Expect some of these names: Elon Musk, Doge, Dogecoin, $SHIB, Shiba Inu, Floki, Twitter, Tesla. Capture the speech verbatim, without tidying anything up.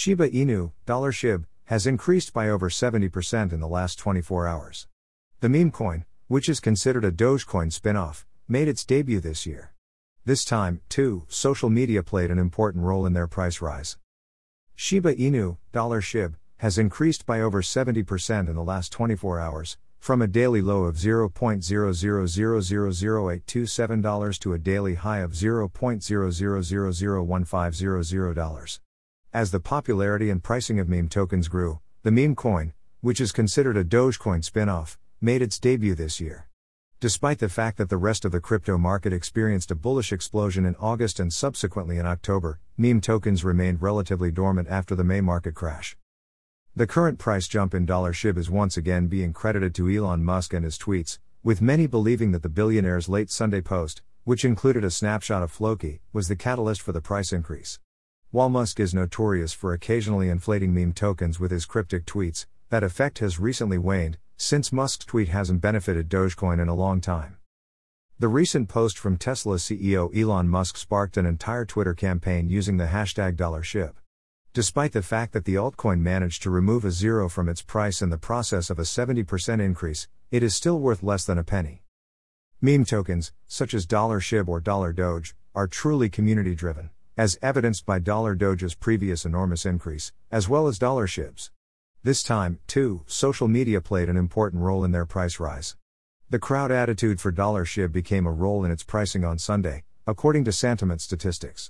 Shiba Inu, dollar S H I B, has increased by over seventy percent in the last twenty-four hours. The meme coin, which is considered a Dogecoin spin-off, made its debut this year. This time, too, social media played an important role in their price rise. Shiba Inu, dollar S H I B, has increased by over seventy percent in the last twenty-four hours, from a daily low of zero point zero zero zero zero zero eight two seven dollars to a daily high of zero point zero zero zero zero one five zero zero dollars. As the popularity and pricing of meme tokens grew, the meme coin, which is considered a Dogecoin spin-off, made its debut this year. Despite the fact that the rest of the crypto market experienced a bullish explosion in August and subsequently in October, meme tokens remained relatively dormant after the May market crash. The current price jump in dollar S H I B is once again being credited to Elon Musk and his tweets, with many believing that the billionaire's late Sunday post, which included a snapshot of Floki, was the catalyst for the price increase. While Musk is notorious for occasionally inflating meme tokens with his cryptic tweets, that effect has recently waned, since Musk's tweet hasn't benefited Dogecoin in a long time. The recent post from Tesla C E O Elon Musk sparked an entire Twitter campaign using the hashtag dollar S H I B. Despite the fact that the altcoin managed to remove a zero from its price in the process of a seventy percent increase, it is still worth less than a penny. Meme tokens, such as dollar S H I B or dollar Doge, are truly community-driven, as evidenced by dollar Doge's previous enormous increase, as well as dollar S H I B's. This time, too, social media played an important role in their price rise. The crowd attitude for dollar S H I B became a role in its pricing on Sunday, according to sentiment statistics.